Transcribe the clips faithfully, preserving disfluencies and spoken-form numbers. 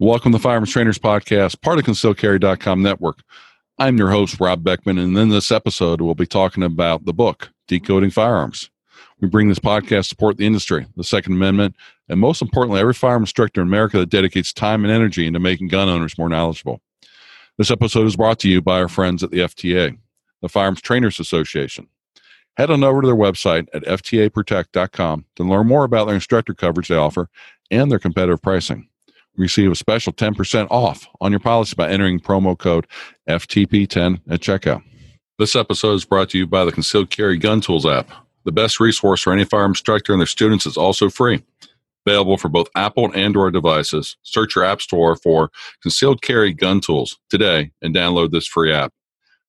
Welcome to the Firearms Trainers Podcast, part of Concealed Carry dot com network. I'm your host, Rob Beckman, and in this episode, we'll be talking about the book, Decoding Firearms. We bring this podcast to support the industry, the Second Amendment, and most importantly, every firearm instructor in America that dedicates time and energy into making gun owners more knowledgeable. This episode is brought to you by our friends at the F T A, the Firearms Trainers Association. Head on over to their website at f t a protect dot com to learn more about their instructor coverage they offer and their competitive pricing. Receive a special ten percent off on your policy by entering promo code F T P ten at checkout. This episode is brought to you by the Concealed Carry Gun Tools app. The best resource for any firearm instructor and their students is also free. Available for both Apple and Android devices. Search your app store for Concealed Carry Gun Tools today and download this free app.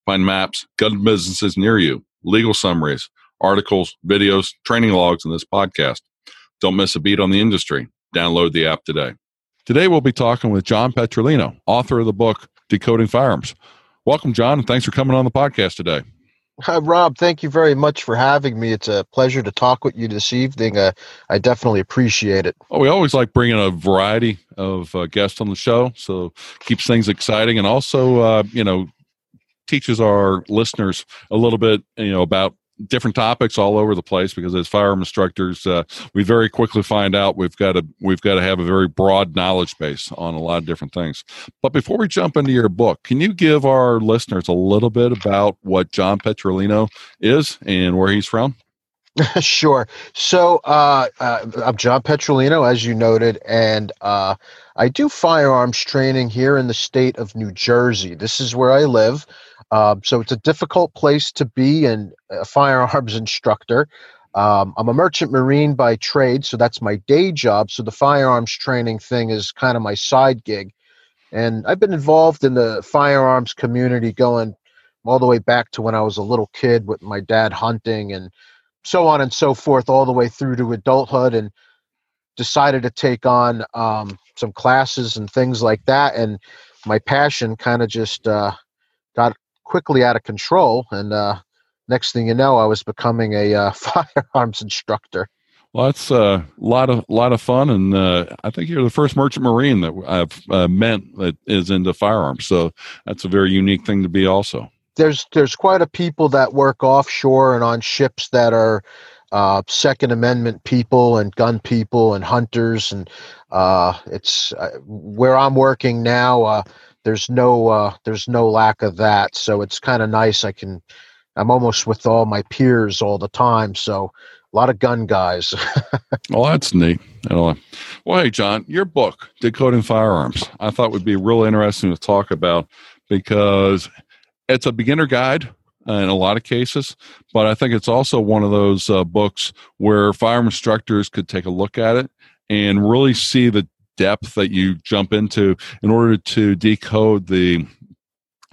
Find maps, gun businesses near you, legal summaries, articles, videos, training logs, and this podcast. Don't miss a beat on the industry. Download the app today. Today, we'll be talking with John Petrolino, author of the book, Decoding Firearms. Welcome, John, and thanks for coming on the podcast today. Hi, Rob. Thank you very much for having me. It's a pleasure to talk with you this evening. Uh, I definitely appreciate it. Oh, we always like bringing a variety of uh, guests on the show, so keeps things exciting and also, uh, you know, teaches our listeners a little bit, you know, about different topics all over the place, because as firearm instructors, uh, we very quickly find out we've got to we've got to have a very broad knowledge base on a lot of different things. But before we jump into your book, can you give our listeners a little bit about what John Petrolino is and where he's from? Sure. So uh, uh, I'm John Petrolino, as you noted, and uh, I do firearms training here in the state of New Jersey. This is where I live. Um, so it's a difficult place to be and a firearms instructor. Um, I'm a merchant marine by trade, so that's my day job. So the firearms training thing is kind of my side gig. And I've been involved in the firearms community going all the way back to when I was a little kid with my dad hunting and so on and so forth, all the way through to adulthood, and decided to take on um, some classes and things like that. And my passion kind of just uh, got quickly out of control, and uh next thing you know, I was becoming a uh, firearms instructor. Well, that's a lot of lot of fun, and uh I think you're the first merchant marine that I've uh, met that is into firearms, so that's a very unique thing to be. Also, there's there's quite a people that work offshore and on ships that are uh Second Amendment people and gun people and hunters, and uh it's uh, where I'm working now, uh There's no uh, there's no lack of that, so it's kind of nice. I can, I'm almost with all my peers all the time, so a lot of gun guys. Well, that's neat. Well, hey, John, your book, Decoding Firearms, I thought would be real interesting to talk about because it's a beginner guide in a lot of cases, but I think it's also one of those uh, books where firearm instructors could take a look at it and really see the depth that you jump into in order to decode the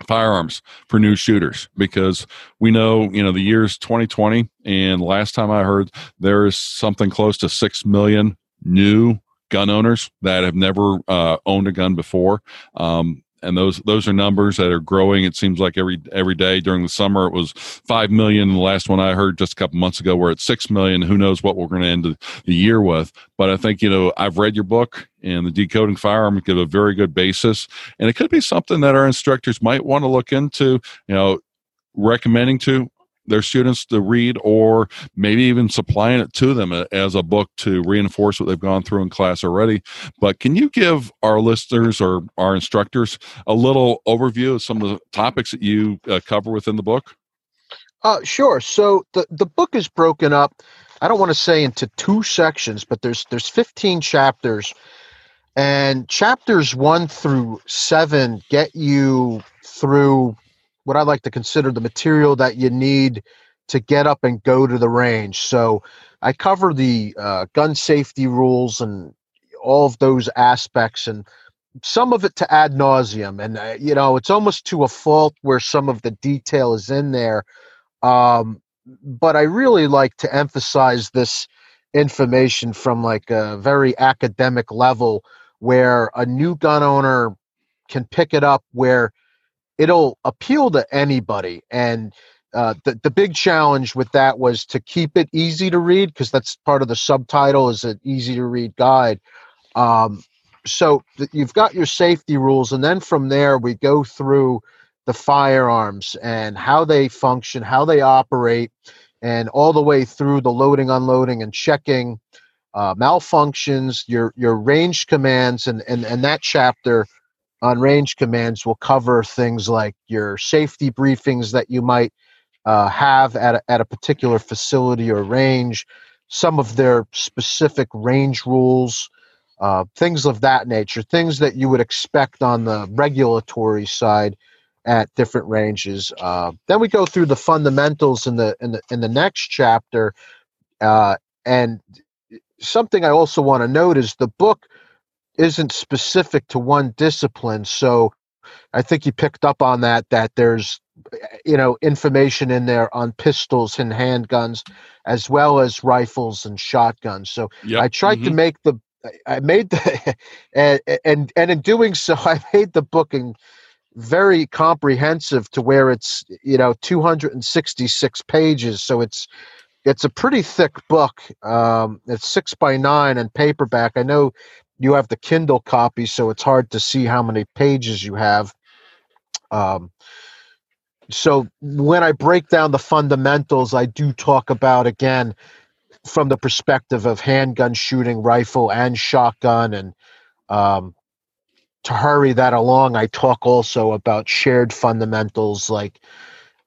firearms for new shooters, because we know, you know, the year's twenty twenty, and last time I heard there is something close to six million new gun owners that have never uh, owned a gun before. Um, and those those are numbers that are growing. It seems like every every day. During the summer, it was five million. The last one I heard just a couple months ago, we're at six million. Who knows what we're going to end the year with. But I think, you know, I've read your book, and the Decoding Firearm gives a very good basis. And it could be something that our instructors might want to look into, you know, recommending to their students to read, or maybe even supplying it to them as a book to reinforce what they've gone through in class already. But can you give our listeners or our instructors a little overview of some of the topics that you uh, cover within the book? Uh, sure. So the, the book is broken up, I don't want to say into two sections, but there's there's fifteen chapters, and chapters one through seven get you through what I like to consider the material that you need to get up and go to the range. So I cover the uh, gun safety rules and all of those aspects, and some of it to ad nauseum. And, uh, you know, it's almost to a fault where some of the detail is in there. Um, but I really like to emphasize this information from like a very academic level, where a new gun owner can pick it up, where it'll appeal to anybody. And uh, the, the big challenge with that was to keep it easy to read, because that's part of the subtitle, is an easy to read guide. Um, so you've got your safety rules, and then from there we go through the firearms and how they function, how they operate, and all the way through the loading, unloading, and checking, uh, malfunctions, your your range commands, and, and, and that chapter on range commands will cover things like your safety briefings that you might uh, have at a, at a particular facility or range, some of their specific range rules, uh, things of that nature, things that you would expect on the regulatory side at different ranges. Uh, then we go through the fundamentals in the in the in the next chapter. Uh, and something I also want to note is the book isn't specific to one discipline. So I think you picked up on that, that there's, you know, information in there on pistols and handguns, as well as rifles and shotguns. So yep. I tried mm-hmm. to make the, I made the, and, and, and in doing so, I made the book in, very comprehensive to where it's, you know, two hundred sixty-six pages. So it's, it's a pretty thick book. Um, it's six by nine and paperback. I know you have the Kindle copy, so it's hard to see how many pages you have. Um, so when I break down the fundamentals, I do talk about, again, from the perspective of handgun shooting, rifle and shotgun, and, um, to hurry that along, I talk also about shared fundamentals, like,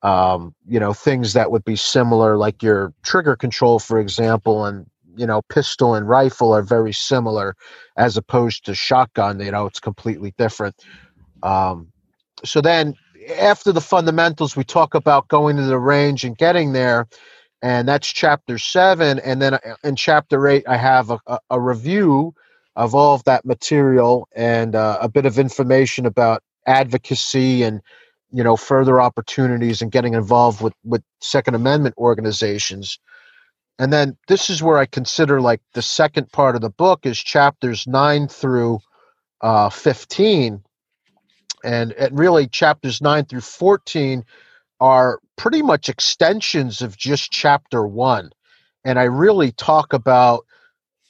um, you know, things that would be similar, like your trigger control, for example, and, you know, pistol and rifle are very similar as opposed to shotgun, you know, it's completely different. Um, so then after the fundamentals, we talk about going to the range and getting there, and that's chapter seven. And then in chapter eight, I have a, a, a review of all of that material and uh, a bit of information about advocacy and, you know, further opportunities and getting involved with, with Second Amendment organizations. And then this is where I consider, like, the second part of the book is chapters nine through uh, fifteen. And, and really chapters nine through fourteen are pretty much extensions of just chapter one. And I really talk about,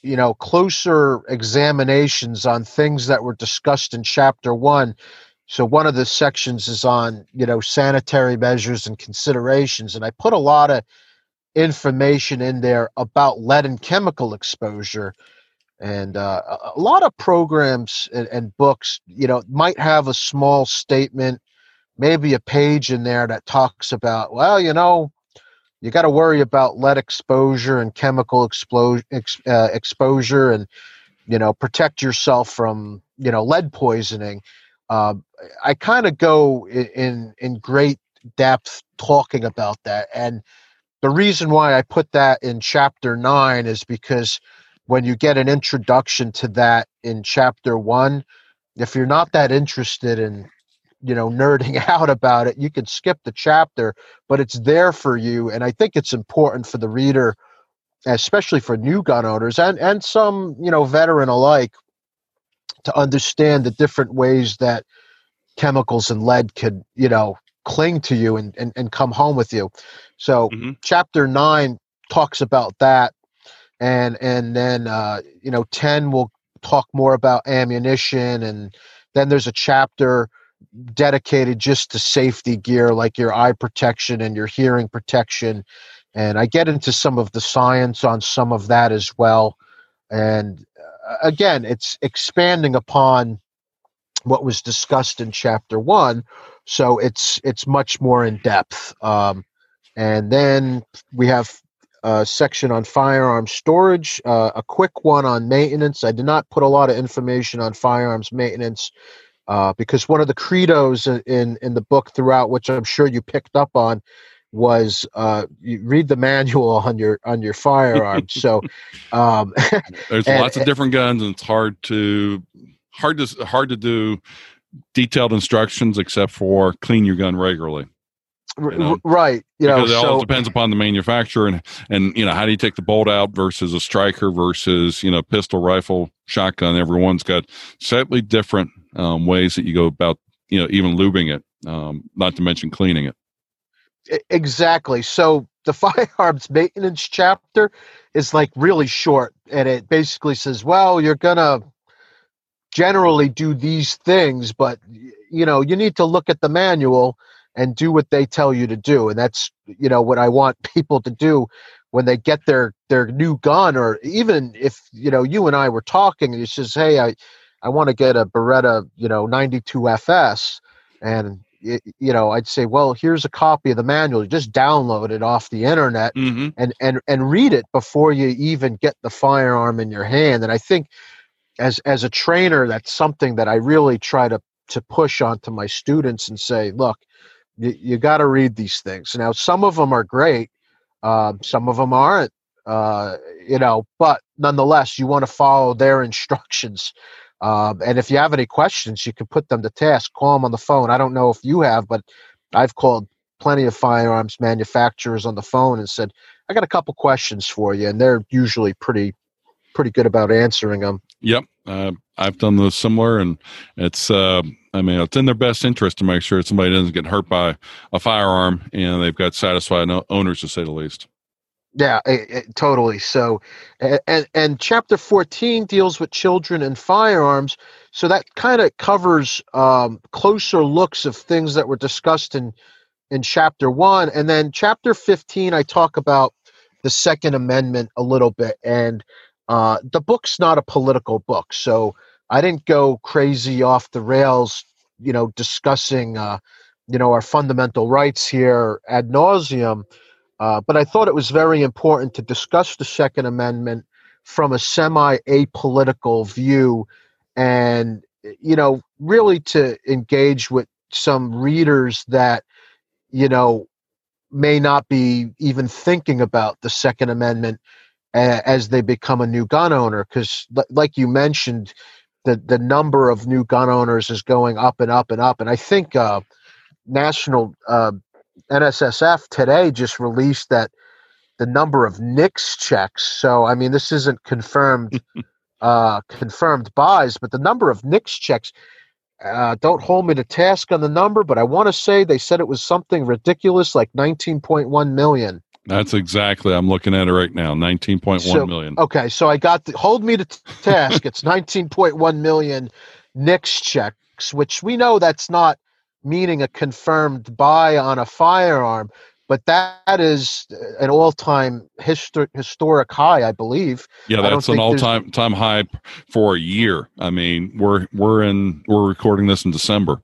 you know, closer examinations on things that were discussed in chapter one. So one of the sections is on, you know, sanitary measures and considerations. And I put a lot of information in there about lead and chemical exposure. And uh, a lot of programs and, and books, you know, might have a small statement, maybe a page in there that talks about, well, you know, you got to worry about lead exposure and chemical explo- ex- uh, exposure and, you know, protect yourself from, you know, lead poisoning. Uh, I kind of go in in great depth talking about that. And the reason why I put that in chapter nine is because when you get an introduction to that in chapter one, if you're not that interested in, you know, nerding out about it, you can skip the chapter, but it's there for you. And I think it's important for the reader, especially for new gun owners and, and some, you know, veteran alike, to understand the different ways that chemicals and lead could, you know, cling to you and, and, and come home with you. So mm-hmm. chapter nine talks about that. And, and then, uh, you know, ten will talk more about ammunition. And then there's a chapter dedicated just to safety gear, like your eye protection and your hearing protection. And I get into some of the science on some of that as well. And uh, again, it's expanding upon what was discussed in chapter one. So it's, it's much more in depth. Um, and then we have a section on firearm storage, uh, a quick one on maintenance. I did not put a lot of information on firearms maintenance, Uh, because one of the credos in, in, in the book throughout, which I'm sure you picked up on, was uh, you read the manual on your on your firearm. So um, there's and, lots of different guns, and it's hard to hard to hard to do detailed instructions except for clean your gun regularly. You know? Right. You because know, it so, all depends upon the manufacturer and, and, you know, how do you take the bolt out versus a striker versus, you know, pistol, rifle, shotgun. Everyone's got slightly different um, ways that you go about, you know, even lubing it, um, not to mention cleaning it. Exactly. So the firearms maintenance chapter is, like, really short, and it basically says, well, you're going to generally do these things, but you know, you need to look at the manual and do what they tell you to do. And that's, you know, what I want people to do when they get their, their new gun, or even if, you know, you and I were talking and it says, hey, I, I want to get a Beretta, you know, ninety-two F S. And, it, you know, I'd say, well, here's a copy of the manual. You just download it off the internet mm-hmm. and, and, and read it before you even get the firearm in your hand. And I think as, as a trainer, that's something that I really try to, to push onto my students and say, look, you, you got to read these things. Now, some of them are great. Uh, some of them aren't, uh, you know, but nonetheless, you want to follow their instructions. Um, and if you have any questions, you can put them to task, call them on the phone. I don't know if you have, but I've called plenty of firearms manufacturers on the phone and said, I got a couple questions for you. And they're usually pretty, pretty good about answering them. Yep. Uh, I've done the similar, and it's, uh, I mean, it's in their best interest to make sure that somebody doesn't get hurt by a firearm and they've got satisfied owners, to say the least. Yeah, it, it, totally. So, and, and chapter fourteen deals with children and firearms. So that kind of covers um, closer looks of things that were discussed in, in chapter one. And then chapter fifteen, I talk about the Second Amendment a little bit. And uh, the book's not a political book. So I didn't go crazy off the rails, you know, discussing, uh, you know, our fundamental rights here ad nauseum. Uh, but I thought it was very important to discuss the Second Amendment from a semi-apolitical view and, you know, really to engage with some readers that, you know, may not be even thinking about the Second Amendment a- as they become a new gun owner. Because l- like you mentioned, the, the number of new gun owners is going up and up and up. And I think uh, national... Uh, N S S F today just released that the number of NICS checks. So, I mean, this isn't confirmed, uh, confirmed buys, but the number of NICS checks, uh, don't hold me to task on the number, but I want to say they said it was something ridiculous, like nineteen point one million. That's exactly. I'm looking at it right now. nineteen point one so, million. Okay. So I got the, hold me to t- task. It's nineteen point one million NICS checks, which we know that's not meaning a confirmed buy on a firearm, but that is an all-time histor- historic high, I believe. Yeah, that's an all-time time high for a year. I mean, we're we're in we're recording this in December,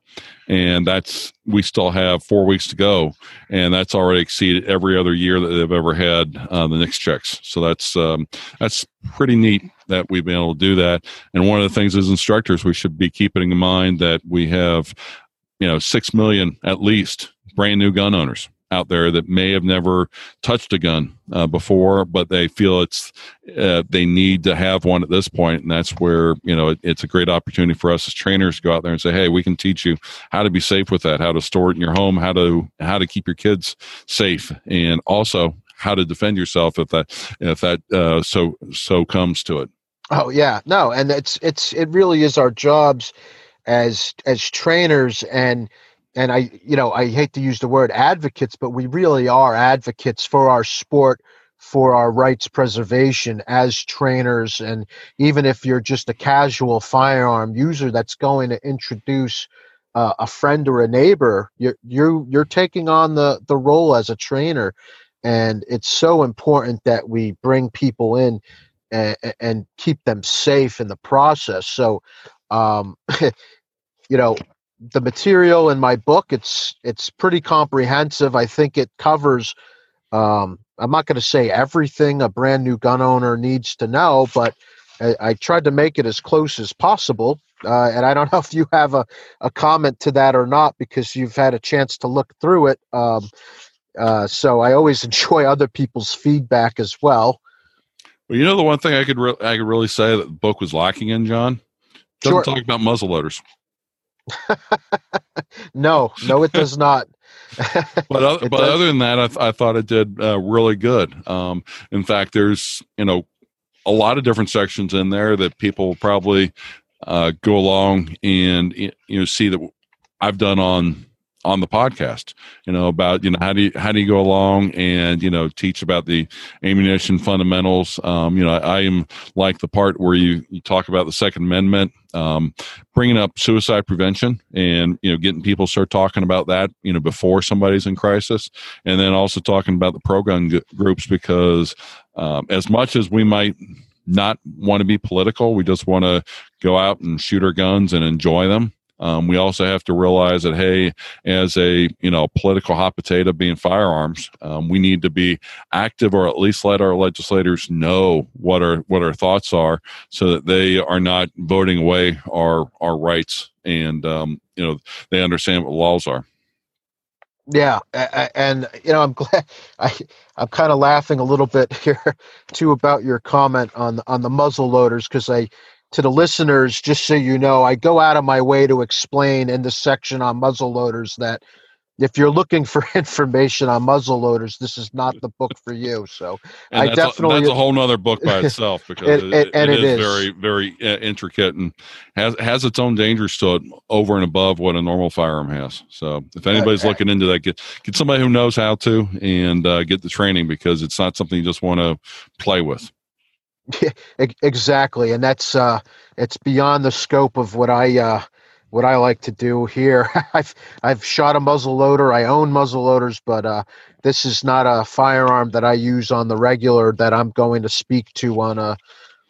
and that's we still have four weeks to go, and that's already exceeded every other year that they've ever had uh, the NICS checks. So that's um, that's pretty neat that we've been able to do that. And one of the things as instructors we should be keeping in mind that we have, you know, six million at least brand new gun owners out there that may have never touched a gun uh, before, but they feel it's, uh, they need to have one at this point. And that's where, you know, it, it's a great opportunity for us as trainers to go out there and say, hey, we can teach you how to be safe with that, how to store it in your home, how to, how to keep your kids safe. And also how to defend yourself if that, if that, uh, so, so comes to it. Oh yeah, no. And it's, it's, it really is our jobs as as trainers and and I you know I hate to use the word advocates, but we really are advocates for our sport, for our rights preservation as trainers. And even if you're just a casual firearm user that's going to introduce uh, a friend or a neighbor, you're you're you're taking on the the role as a trainer, and it's so important that we bring people in and, and keep them safe in the process. So Um, you know, the material in my book, it's, it's pretty comprehensive. I think it covers, um, I'm not going to say everything a brand new gun owner needs to know, but I, I tried to make it as close as possible. Uh, and I don't know if you have a, a comment to that or not, because you've had a chance to look through it. Um, uh, so I always enjoy other people's feedback as well. Well, you know, the one thing I could, re- I could really say that the book was lacking in, John, doesn't talk about muzzle loaders. no, no, it does not. but other, but other than that, I, th- I thought it did uh, really good. Um, in fact, there's, you know, a lot of different sections in there that people probably uh, go along and, you know, see that I've done on on the podcast, you know, about, you know, how do you, how do you go along and, you know, teach about the ammunition fundamentals. Um, you know, I, I am like the part where you, you talk about the Second Amendment, um, bringing up suicide prevention and, you know, getting people start talking about that, you know, before somebody's in crisis. And then also talking about the pro-gun g- groups, because um, as much as we might not want to be political, we just want to go out and shoot our guns and enjoy them. Um, we also have to realize that, hey, as a, you know, political hot potato being firearms, um, we need to be active, or at least let our legislators know what our what our thoughts are, so that they are not voting away our our rights, and um, you know, they understand what the laws are. Yeah, and you know, I'm glad I I'm kind of laughing a little bit here too about your comment on on the muzzle loaders, because I. To the listeners, just so you know, I go out of my way to explain in this section on muzzleloaders that if you're looking for information on muzzleloaders, this is not the book for you. So and I that's definitely a, that's a whole nother book by itself, because it, it, and it, it is, is very, very intricate and has has its own dangers to it over and above what a normal firearm has. So if anybody's uh, looking into that, get get somebody who knows how to, and uh, get the training, because it's not something you just want to play with. Yeah, exactly. And that's, uh, it's beyond the scope of what I, uh, what I like to do here. I've, I've shot a muzzle loader. I own muzzle loaders, but, uh, this is not a firearm that I use on the regular that I'm going to speak to on a,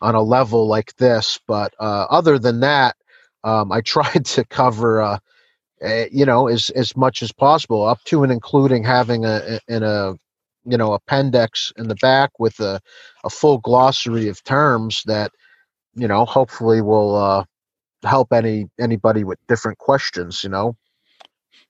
on a level like this. But, uh, other than that, um, I tried to cover, uh, uh you know, as, as much as possible, up to and including having a, in a, you know, appendix in the back with a, a full glossary of terms that, you know, hopefully will uh, help any anybody with different questions, you know?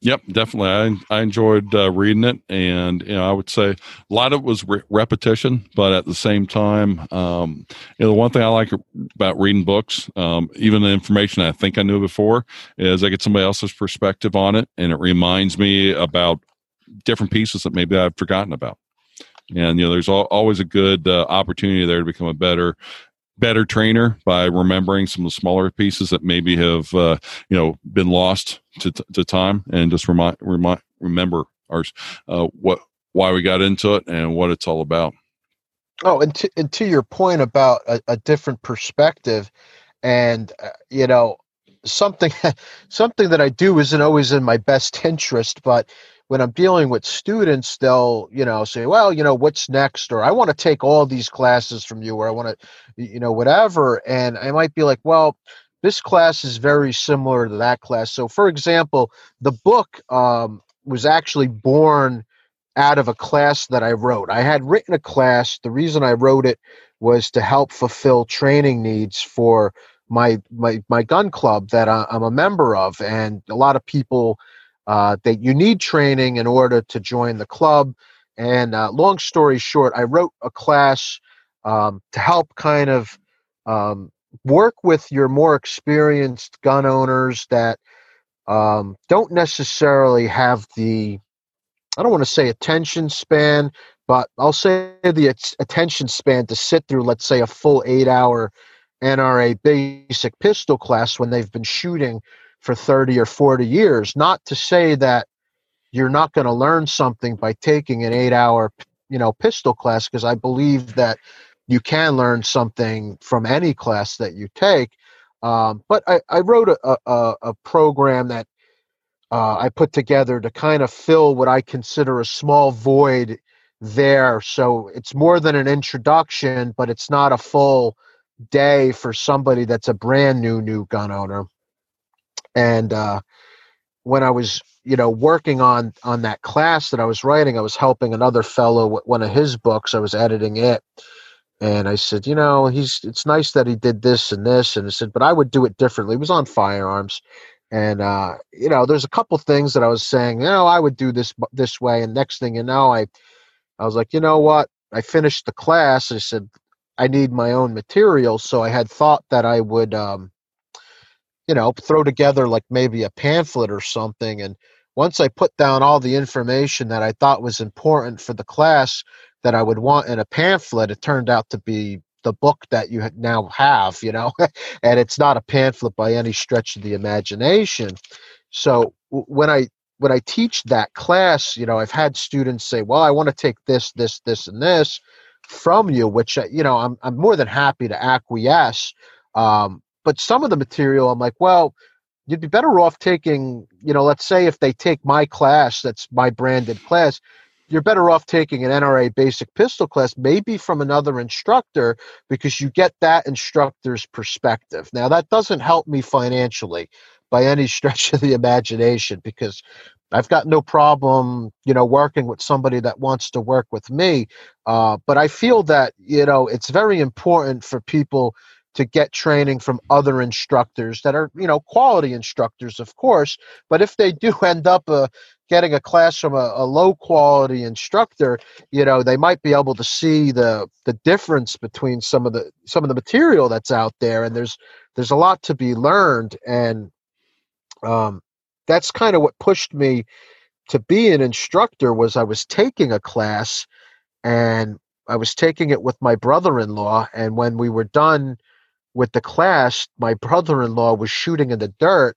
Yep, definitely. I I enjoyed uh, reading it. And, you know, I would say a lot of it was re- repetition, but at the same time, um, you know, the one thing I like about reading books, um, even the information I think I knew before, is I get somebody else's perspective on it. And it reminds me about different pieces that maybe I've forgotten about. And, you know, there's al- always a good uh, opportunity there to become a better, better trainer by remembering some of the smaller pieces that maybe have, uh, you know, been lost to, t- to time, and just remind, remind, remember our, uh, what, why we got into it and what it's all about. Oh, and to, and to your point about a, a different perspective, and, uh, you know, something, something that I do isn't always in my best interest, but when I'm dealing with students, they'll, you know, say, well, you know, what's next? Or I want to take all these classes from you, or I want to, you know, whatever. And I might be like, well, this class is very similar to that class. So for example, the book um, was actually born out of a class that I wrote. I had written a class. The reason I wrote it was to help fulfill training needs for my, my, my gun club that I, I'm a member of. And a lot of people, Uh, that you need training in order to join the club. And uh, long story short, I wrote a class um, to help kind of um, work with your more experienced gun owners that um, don't necessarily have the, I don't want to say attention span, but I'll say the attention span to sit through, let's say, a full eight-hour N R A basic pistol class when they've been shooting for thirty or forty years. Not to say that you're not going to learn something by taking an eight-hour, you know, pistol class, because I believe that you can learn something from any class that you take. Um, but I, I wrote a, a, a program that uh, I put together to kind of fill what I consider a small void there. So it's more than an introduction, but it's not a full day for somebody that's a brand new, new gun owner. And uh, when I was, you know, working on on that class that I was writing, I was helping another fellow with one of his books. I was editing it, and I said, you know, he's it's nice that he did this and this, and I said, but I would do it differently. It was on firearms, and uh, you know, there's a couple things that I was saying, you know, I would do this this way, and next thing you know, I I was like, you know what? I finished the class. I said, I need my own material, so I had thought that I would. Um, you know, throw together like maybe a pamphlet or something. And once I put down all the information that I thought was important for the class that I would want in a pamphlet, it turned out to be the book that you now have, you know, and it's not a pamphlet by any stretch of the imagination. So when I, when I teach that class, you know, I've had students say, well, I want to take this, this, this, and this from you, which, you know, I'm, I'm more than happy to acquiesce. Um, but some of the material, I'm like, well, you'd be better off taking, you know, let's say if they take my class, that's my branded class, you're better off taking an N R A basic pistol class, maybe from another instructor, because you get that instructor's perspective. Now, that doesn't help me financially by any stretch of the imagination, because I've got no problem, you know, working with somebody that wants to work with me. Uh, but I feel that, you know, it's very important for people to get training from other instructors that are, you know, quality instructors, of course. But if they do end up uh, getting a class from a, a low quality instructor, you know, they might be able to see the the difference between some of the some of the material that's out there. And there's there's a lot to be learned. And um, that's kind of what pushed me to be an instructor, was I was taking a class, and I was taking it with my brother-in-law. And when we were done with the class, my brother-in-law was shooting in the dirt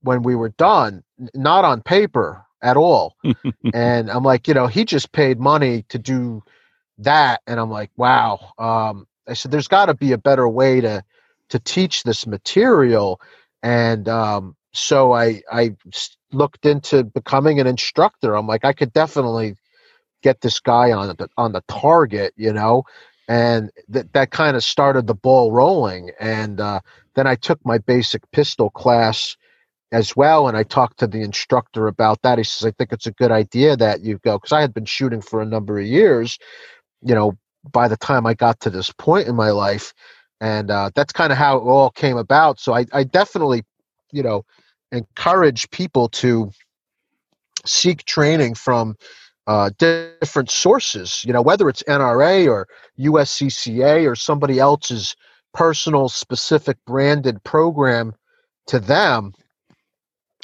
when we were done, not on paper at all. And I'm like, you know, he just paid money to do that. And I'm like, wow. Um, I said, there's got to be a better way to to teach this material. And um, so I, I looked into becoming an instructor. I'm like, I could definitely get this guy on the, on the target, you know. And th- that kind of started the ball rolling. And uh, then I took my basic pistol class as well, and I talked to the instructor about that. He says, I think it's a good idea that you go, because I had been shooting for a number of years, you know, by the time I got to this point in my life. And uh, that's kind of how it all came about. So I, I definitely, you know, encourage people to seek training from Uh, different sources, you know, whether it's N R A or U S C C A or somebody else's personal, specific branded program to them.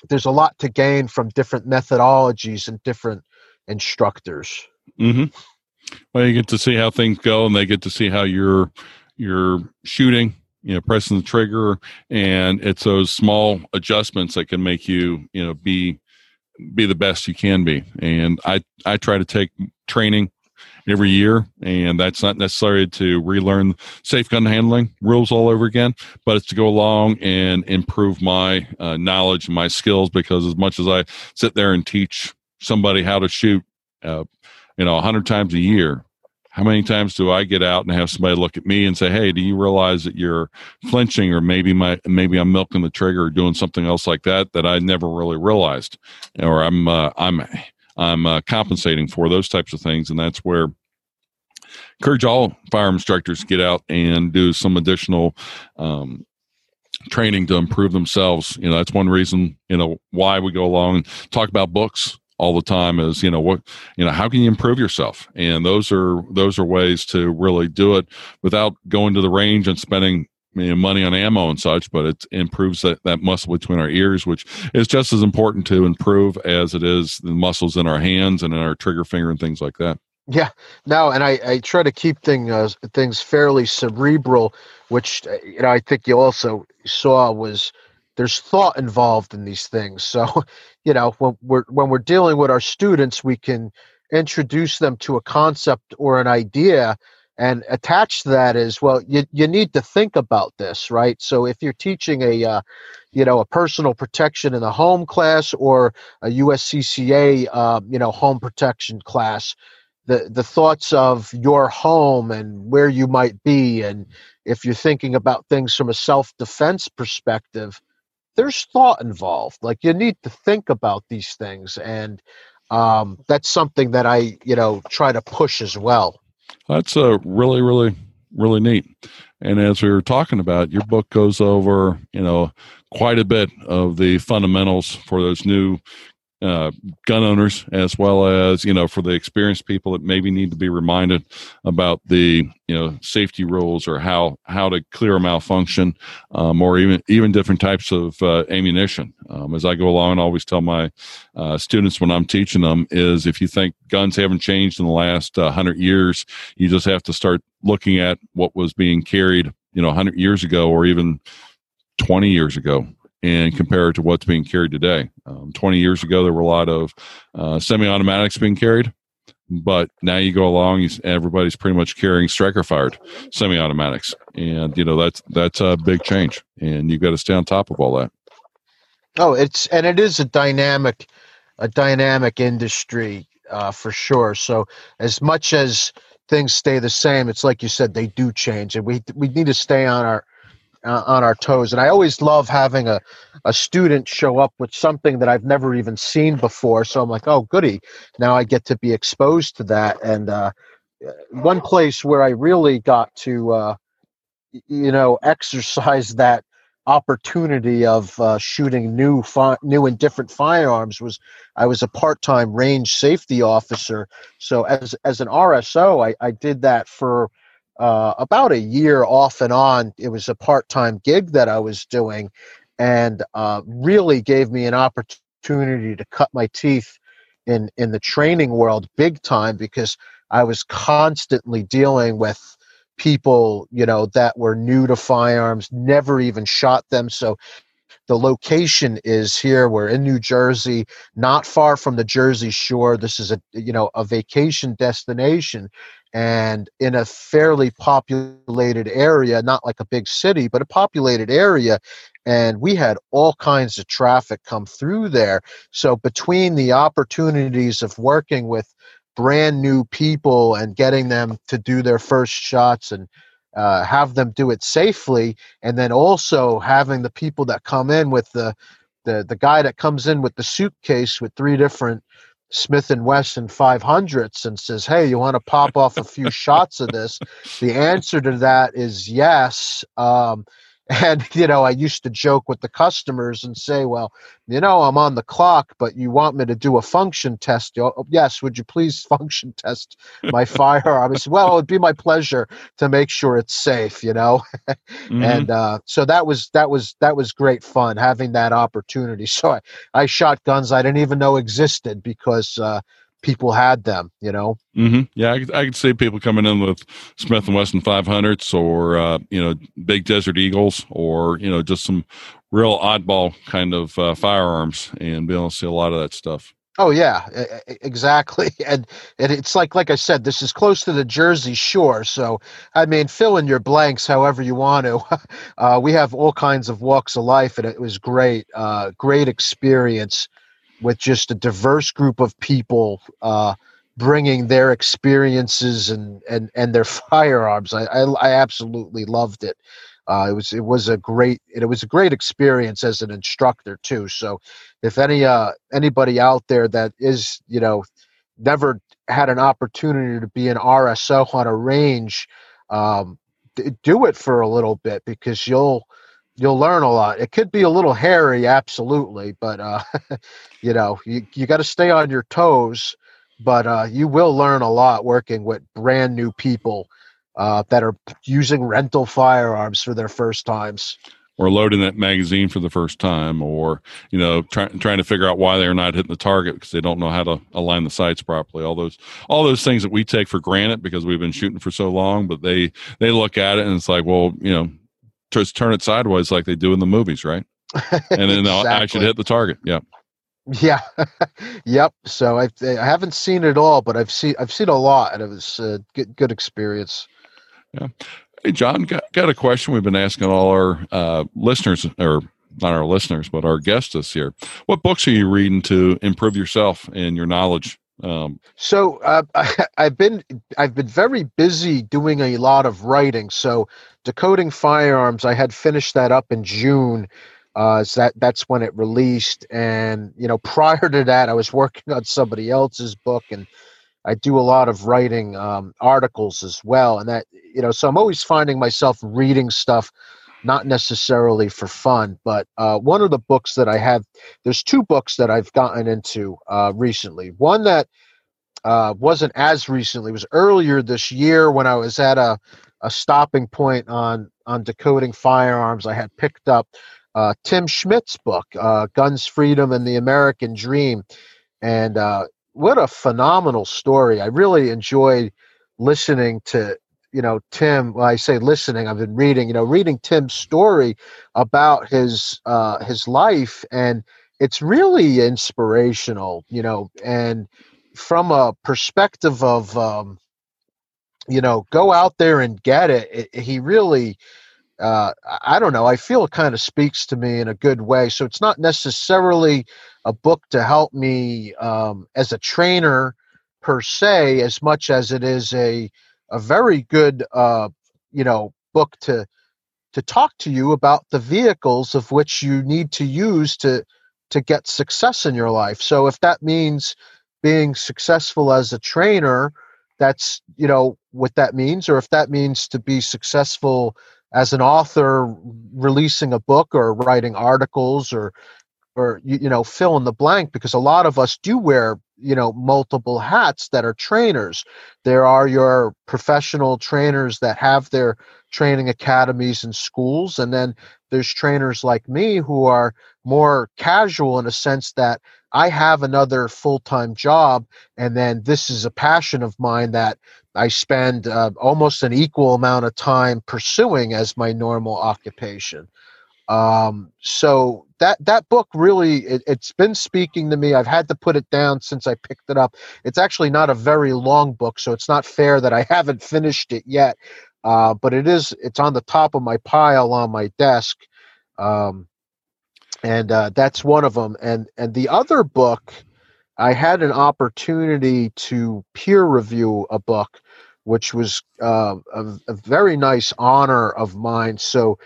There's a lot to gain from different methodologies and different instructors. Mm-hmm. Well, you get to see how things go, and they get to see how you're you're shooting, you know, pressing the trigger, and it's those small adjustments that can make you, you know, be. be the best you can be. And I, I try to take training every year, and that's not necessarily to relearn safe gun handling rules all over again, but it's to go along and improve my uh, knowledge and my skills, because as much as I sit there and teach somebody how to shoot, uh, you know, a hundred times a year, how many times do I get out and have somebody look at me and say, hey, do you realize that you're flinching, or maybe my maybe I'm milking the trigger or doing something else like that that I never really realized, or I'm uh, I'm I'm uh, compensating for those types of things. And that's where I encourage all firearm instructors to get out and do some additional um, training to improve themselves. You know, that's one reason, you know, why we go along and talk about books all the time is, you know, what, you know, how can you improve yourself? And those are, those are ways to really do it without going to the range and spending, you know, money on ammo and such, but it improves that, that muscle between our ears, which is just as important to improve as it is the muscles in our hands and in our trigger finger and things like that. Yeah, no. And I, I try to keep thing, uh, things fairly cerebral, which, you know, I think you also saw was, there's thought involved in these things. So, you know, when we're, when we're dealing with our students, we can introduce them to a concept or an idea, and attached to that is, well, you, you need to think about this, right? So if you're teaching a, uh, you know, a personal protection in the home class or a U S C C A, uh, you know, home protection class, the, the thoughts of your home and where you might be, and if you're thinking about things from a self-defense perspective, there's thought involved. Like, you need to think about these things. And um, that's something that I, you know, try to push as well. That's a really, really, really neat. And as we were talking about, your book goes over, you know, quite a bit of the fundamentals for those new uh, gun owners, as well as, you know, for the experienced people that maybe need to be reminded about the, you know, safety rules, or how, how to clear a malfunction, um, or even, even different types of, uh, ammunition. Um, as I go along, I always tell my, uh, students when I'm teaching them is, if you think guns haven't changed in the last uh, hundred years, you just have to start looking at what was being carried, you know, a hundred years ago, or even twenty years ago. and compare it to what's being carried today. Um, twenty years ago, there were a lot of uh, semi-automatics being carried, but now you go along, you, everybody's pretty much carrying striker-fired semi-automatics, and you know that's that's a big change, and you've got to stay on top of all that. Oh, it's and it is a dynamic, a dynamic industry uh, for sure. So as much as things stay the same, it's like you said, they do change, and we we need to stay on our Uh, on our toes. And I always love having a, a student show up with something that I've never even seen before. So I'm like, oh, goody. Now I get to be exposed to that. And uh, one place where I really got to, uh, you know, exercise that opportunity of uh, shooting new, fi- new and different firearms was I was a part-time range safety officer. So as, as an R S O, I, I did that for Uh, about a year off and on. It was a part-time gig that I was doing, and uh, really gave me an opportunity to cut my teeth in, in the training world big time, because I was constantly dealing with people, you know, that were new to firearms, never even shot them. So the location is here. We're in New Jersey, not far from the Jersey Shore. This is a, you know, a vacation destination, and in a fairly populated area, not like a big city, but a populated area. And we had all kinds of traffic come through there. So between the opportunities of working with brand new people and getting them to do their first shots and Uh, have them do it safely, and then also having the people that come in with the, the the guy that comes in with the suitcase with three different Smith and Wesson five hundreds and says, hey, you want to pop off a few shots of this? The answer to that is yes. Um, and, you know, I used to joke with the customers and say, well, you know, I'm on the clock, but you want me to do a function test? Oh, yes, would you please function test my firearm? I said, well, it would be my pleasure to make sure it's safe, you know. Mm-hmm. And uh, so that was that was that was great fun, having that opportunity. So I, I shot guns I didn't even know existed, because uh, people had them, you know. Mm-hmm. Yeah, I could, I could see people coming in with Smith and Wesson five hundreds, or uh, you know, big Desert Eagles, or you know, just some real oddball kind of uh, firearms, and be able to see a lot of that stuff. Oh yeah, exactly. And and it's like like I said, this is close to the Jersey Shore, so I mean, fill in your blanks however you want to. Uh, we have all kinds of walks of life, and it was great, uh, great experience, with just a diverse group of people uh, bringing their experiences and, and, and their firearms. I, I, I absolutely loved it. Uh, it was it was a great it was a great experience as an instructor too. So if any uh, anybody out there that is, you know, never had an opportunity to be an R S O on a range, um, d- do it for a little bit, because you'll. You'll learn a lot. It could be a little hairy, absolutely, but uh, you know, you you got to stay on your toes. But uh, you will learn a lot working with brand new people uh, that are using rental firearms for their first times, or loading that magazine for the first time, or you know, trying trying to figure out why they're not hitting the target because they don't know how to align the sights properly. All those all those things that we take for granted because we've been shooting for so long, but they they look at it and it's like, well, you know. Just turn it sideways like they do in the movies, right? And then exactly. I should hit the target. Yeah. Yeah. Yep. So I've, I haven't seen it all, but I've seen I've seen a lot, and it was a good, good experience. Yeah. Hey, John, got, got a question we've been asking all our uh, listeners, or not our listeners, but our guests this year. What books are you reading to improve yourself and your knowledge? Um, so uh, I, I've been I've been very busy doing a lot of writing. So Decoding Firearms, I had finished that up in June. Uh, so that that's when it released. And you know, prior to that, I was working on somebody else's book, and I do a lot of writing um, articles as well. And that, you know, so I'm always finding myself reading stuff, not necessarily for fun, but uh, one of the books that I have, there's two books that I've gotten into uh, recently. One that uh, wasn't as recently, it was earlier this year when I was at a, a stopping point on, on Decoding Firearms. I had picked up uh, Tim Schmidt's book, uh, Guns, Freedom, and the American Dream. And uh, what a phenomenal story. I really enjoyed listening to you know, Tim, when I say listening, I've been reading, you know, reading Tim's story about his, uh, his life, and it's really inspirational, you know, and from a perspective of, um, you know, go out there and get it. it he really, uh, I don't know, I feel it kind of speaks to me in a good way. So it's not necessarily a book to help me um, as a trainer per se, as much as it is a, a very good, uh, you know, book to, to talk to you about the vehicles of which you need to use to, to get success in your life. So if that means being successful as a trainer, that's, you know, what that means. Or if that means to be successful as an author, releasing a book or writing articles, or, or, you, you know, fill in the blank, because a lot of us do wear, you know, multiple hats that are trainers. There are your professional trainers that have their training academies and schools. And then there's trainers like me who are more casual in a sense that I have another full-time job, and then this is a passion of mine that I spend uh, almost an equal amount of time pursuing as my normal occupation. Um, so that, that book really, it, it's been speaking to me. I've had to put it down since I picked it up. It's actually not a very long book, so it's not fair that I haven't finished it yet. Uh, but it is, it's on the top of my pile on my desk. Um, and, uh, that's one of them. And, and the other book, I had an opportunity to peer review a book, which was, uh, a, a very nice honor of mine. So,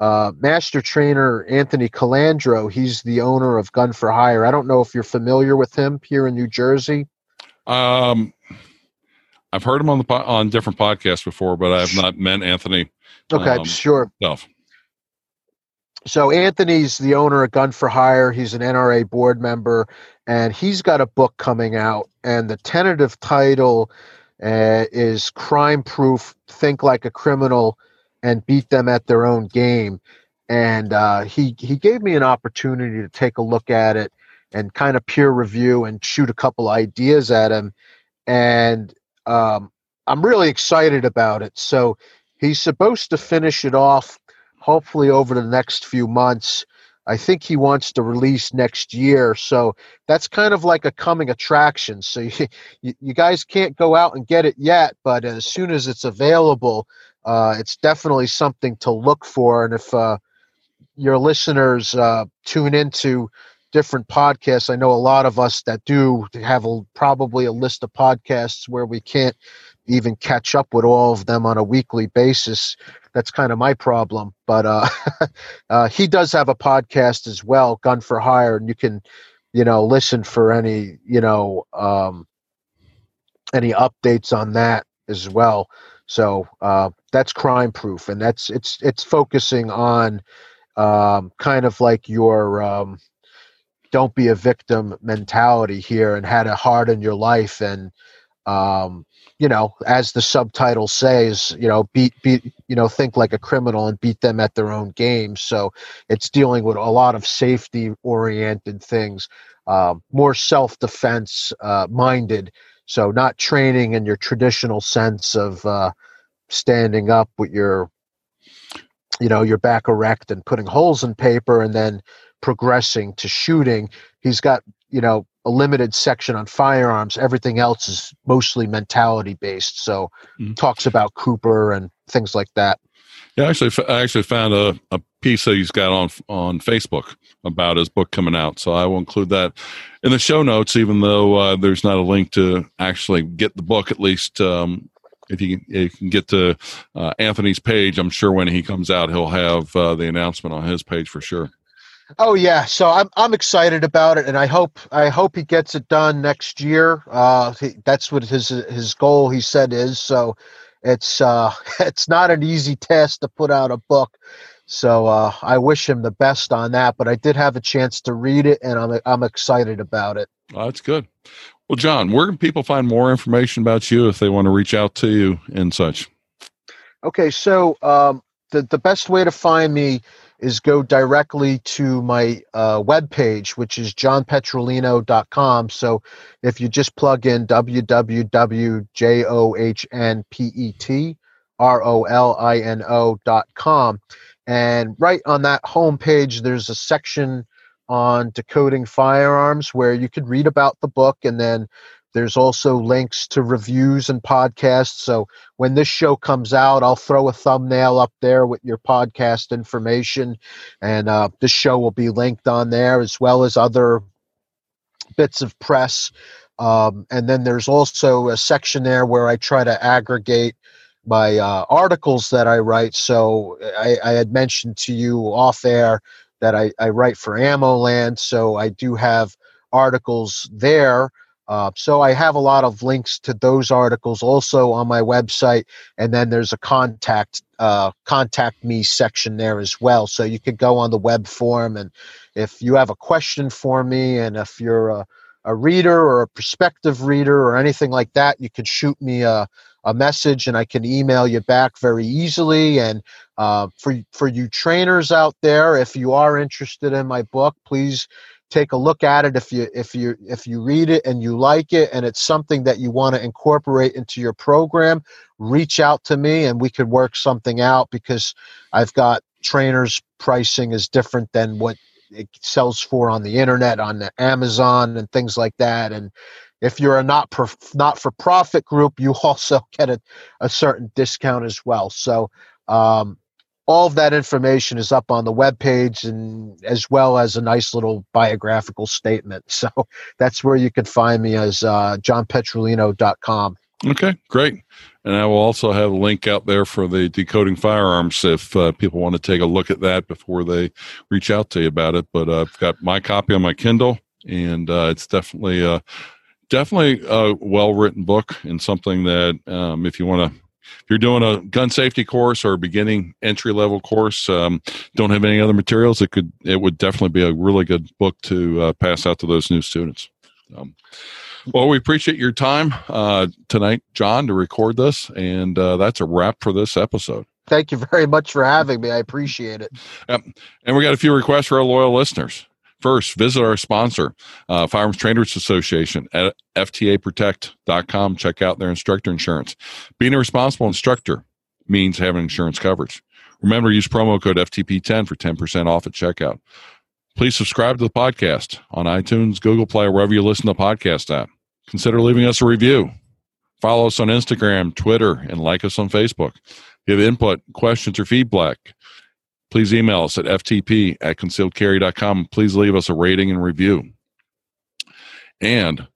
Uh, Master Trainer Anthony Colandro, he's the owner of Gun for Hire. I don't know if you're familiar with him here in New Jersey. Um, I've heard him on the po- on different podcasts before, but I have not met Anthony. Okay, um, sure. Self. So Anthony's the owner of Gun for Hire. He's an N R A board member, and he's got a book coming out, and the tentative title uh, is Crime Proof, Think Like a Criminal, and Beat Them at Their Own Game. And uh, he, he gave me an opportunity to take a look at it and kind of peer review and shoot a couple ideas at him. And um, I'm really excited about it. So he's supposed to finish it off, hopefully over the next few months. I think he wants to release next year. So that's kind of like a coming attraction. So you, you guys can't go out and get it yet, but as soon as it's available, Uh, it's definitely something to look for. And if uh, your listeners uh, tune into different podcasts, I know a lot of us that do have a, probably a list of podcasts where we can't even catch up with all of them on a weekly basis. That's kind of my problem. But uh, uh, he does have a podcast as well, Gun for Hire, and you can, you know, listen for any, you know, um, any updates on that as well. So uh, that's Crime Proof, and that's it's it's focusing on um, kind of like your um, don't be a victim mentality here, and how to harden your life, and um, you know, as the subtitle says, you know, beat beat you know, think like a criminal and beat them at their own game. So it's dealing with a lot of safety-oriented things, uh, more self-defense uh, minded. So not training in your traditional sense of uh, standing up with your, you know, your back erect and putting holes in paper and then progressing to shooting. He's got, you know, a limited section on firearms. Everything else is mostly mentality based. So mm-hmm. talks about Cooper and things like that. Yeah, actually, I actually found a, a piece that he's got on on Facebook about his book coming out, so I will include that in the show notes. Even though uh, there's not a link to actually get the book, at least um, if you, if you can get to uh, Anthony's page, I'm sure when he comes out, he'll have uh, the announcement on his page for sure. Oh yeah, so I'm I'm excited about it, and I hope I hope he gets it done next year. Uh, he, that's what his his goal he said is. So. It's uh, it's not an easy task to put out a book, so uh, I wish him the best on that. But I did have a chance to read it, and I'm I'm excited about it. Oh, that's good. Well, John, where can people find more information about you if they want to reach out to you and such? Okay, so um, the the best way to find me is go directly to my uh, webpage, which is john petrolino dot com. So if you just plug in w w w dot john petrolino dot com, R O L I N O dot com. And right on that homepage, there's a section on Decoding Firearms where you could read about the book, and then there's also links to reviews and podcasts. So when this show comes out, I'll throw a thumbnail up there with your podcast information, and uh, this show will be linked on there, as well as other bits of press. Um, and then there's also a section there where I try to aggregate my uh, articles that I write. So I, I had mentioned to you off air that I, I write for Ammo Land, so I do have articles there. Uh, so I have a lot of links to those articles also on my website, and then there's a contact uh, contact me section there as well. So you could go on the web form, and if you have a question for me, and if you're a, a reader or a prospective reader or anything like that, you could shoot me a, a message, and I can email you back very easily. And uh, for for you trainers out there, if you are interested in my book, please take a look at it. If you if you if you read it and you like it, and it's something that you want to incorporate into your program, reach out to me and we could work something out, because I've got trainers' pricing is different than what it sells for on the internet, on the Amazon and things like that. And if you're a not for, not for profit group, you also get a, a certain discount as well. So um, all of that information is up on the webpage, and as well as a nice little biographical statement. So that's where you can find me, as uh, john petrolino dot com. Okay, great. And I will also have a link out there for the Decoding Firearms if uh, people want to take a look at that before they reach out to you about it. But uh, I've got my copy on my Kindle, and uh, it's definitely, uh, definitely a well-written book, and something that um, if you want to, if you're doing a gun safety course or a beginning entry-level course, um, don't have any other materials, it could, it would definitely be a really good book to uh, pass out to those new students. Um, well, we appreciate your time uh, tonight, John, to record this, and uh, that's a wrap for this episode. Thank you very much for having me. I appreciate it. Yep. And we got a few requests for our loyal listeners. First, visit our sponsor, uh, Firearms Trainers Association at f t a protect dot com. Check out their instructor insurance. Being a responsible instructor means having insurance coverage. Remember, use promo code F T P ten for ten percent off at checkout. Please subscribe to the podcast on iTunes, Google Play, or wherever you listen to podcasts at. Consider leaving us a review. Follow us on Instagram, Twitter, and like us on Facebook. If you have input, questions, or feedback, please email us at f t p at concealed carry dot com. Please leave us a rating and review. And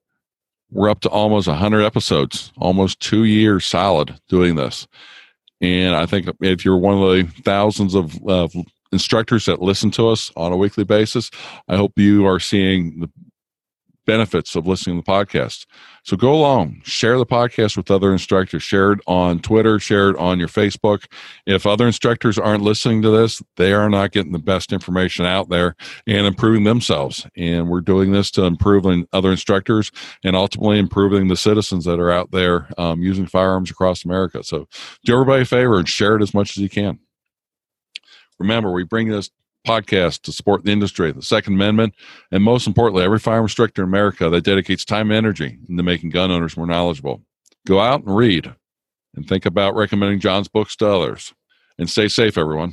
we're up to almost one hundred episodes, almost two years solid doing this. And I think if you're one of the thousands of uh, instructors that listen to us on a weekly basis, I hope you are seeing the benefits of listening to the podcast. So go along, share the podcast with other instructors, share it on Twitter, share it on your Facebook. If other instructors aren't listening to this, they are not getting the best information out there and improving themselves. And we're doing this to improve other instructors and ultimately improving the citizens that are out there um, using firearms across America. So do everybody a favor and share it as much as you can. Remember, we bring this podcast to support the industry, the Second Amendment, and most importantly, every firearm instructor in America that dedicates time and energy into making gun owners more knowledgeable. Go out and read, and think about recommending John's books to others. And stay safe, everyone.